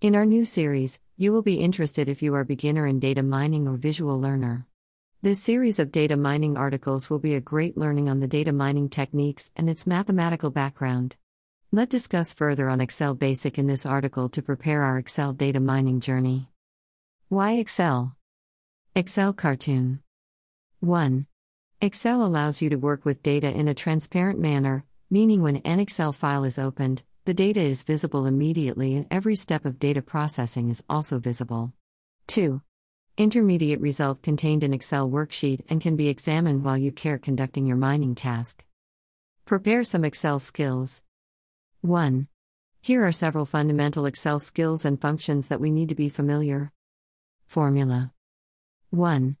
In our new series, you will be interested if you are a beginner in data mining or visual learner. This series of data mining articles will be a great learning on the data mining techniques and its mathematical background. Let's discuss further on Excel Basic in this article to prepare our Excel data mining journey. Why Excel? Excel Cartoon 1. Excel allows you to work with data in a transparent manner, meaning when an Excel file is opened, the data is visible immediately and every step of data processing is also visible. 2. Intermediate result contained in Excel worksheet and can be examined while you are conducting your mining task. Prepare some Excel skills. 1. Here are several fundamental Excel skills and functions that we need to be familiar. Formula. 1.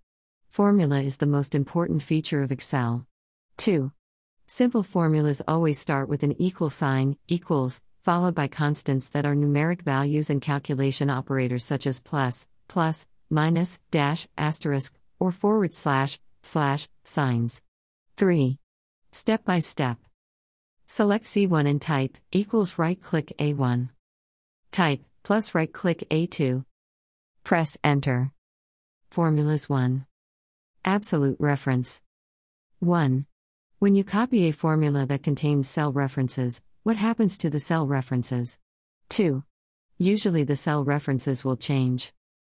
Formula is the most important feature of Excel. 2. Simple formulas always start with an equal sign, equals, followed by constants that are numeric values and calculation operators such as plus, plus, minus, dash, asterisk, or forward slash, slash, signs. 3. Step by step. Select C1 and type, equals right-click A1. Type, plus right-click A2. Press Enter. Formulas 1. Absolute reference. 1. When you copy a formula that contains cell references, what happens to the cell references? 2. Usually the cell references will change.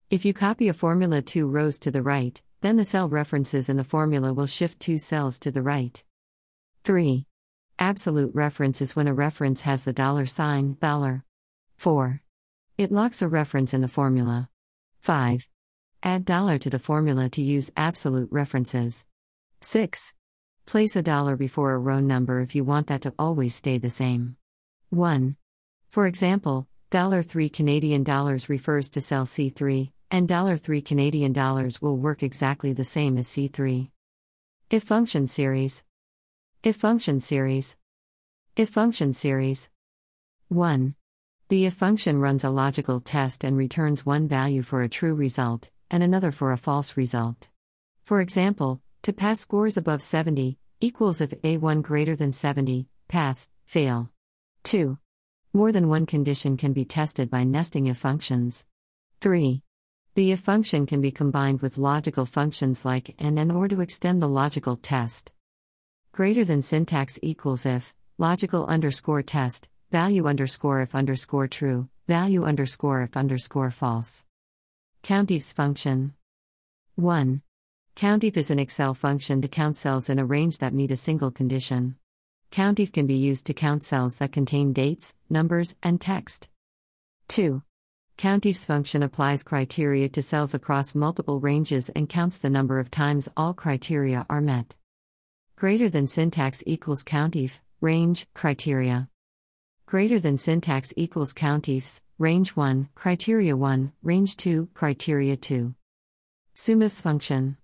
If you copy a formula 2 rows to the right, then the cell references in the formula will shift 2 cells to the right. 3. Absolute reference is when a reference has the dollar sign, dollar. 4. It locks a reference in the formula. 5. Add dollar to the formula to use absolute references. 6. Place a dollar before a row number if you want that to always stay the same. 1. For example, $3 Canadian dollars refers to cell C3, and $3 Canadian dollars will work exactly the same as C3. If function series. If function series. If function series. 1. The if function runs a logical test and returns one value for a true result, and another for a false result. For example, to pass scores above 70, equals if A1 greater than 70, pass, fail. 2. More than one condition can be tested by nesting if functions. 3. The if function can be combined with logical functions like and or to extend the logical test. Greater than syntax equals if, logical underscore test, value underscore if underscore true, value underscore if underscore false. COUNTIF function. 1. COUNTIF is an Excel function to count cells in a range that meet a single condition. COUNTIF can be used to count cells that contain dates, numbers, and text. 2. COUNTIF function applies criteria to cells across multiple ranges and counts the number of times all criteria are met. Greater than syntax equals COUNTIF, range, criteria. Greater than syntax equals COUNTIFs, range 1, criteria 1, range 2, criteria 2. SUMIFS function.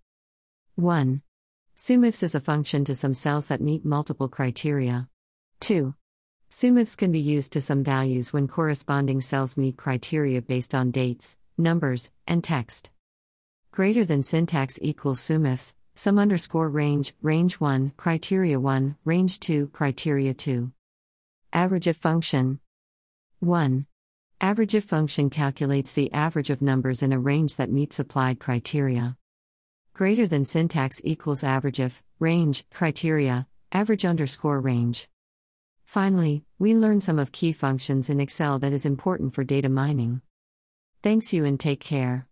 1. SUMIFS is a function to sum cells that meet multiple criteria. 2. SUMIFS can be used to sum values when corresponding cells meet criteria based on dates, numbers, and text. Greater than syntax equals SUMIFS, sum underscore range, range 1, criteria 1, range 2, criteria 2. Average if function. 1. Average if function calculates the average of numbers in a range that meets applied criteria. Greater than syntax equals average if, range, criteria, average underscore range. Finally, we learned some of key functions in Excel that is important for data mining. Thanks you and take care.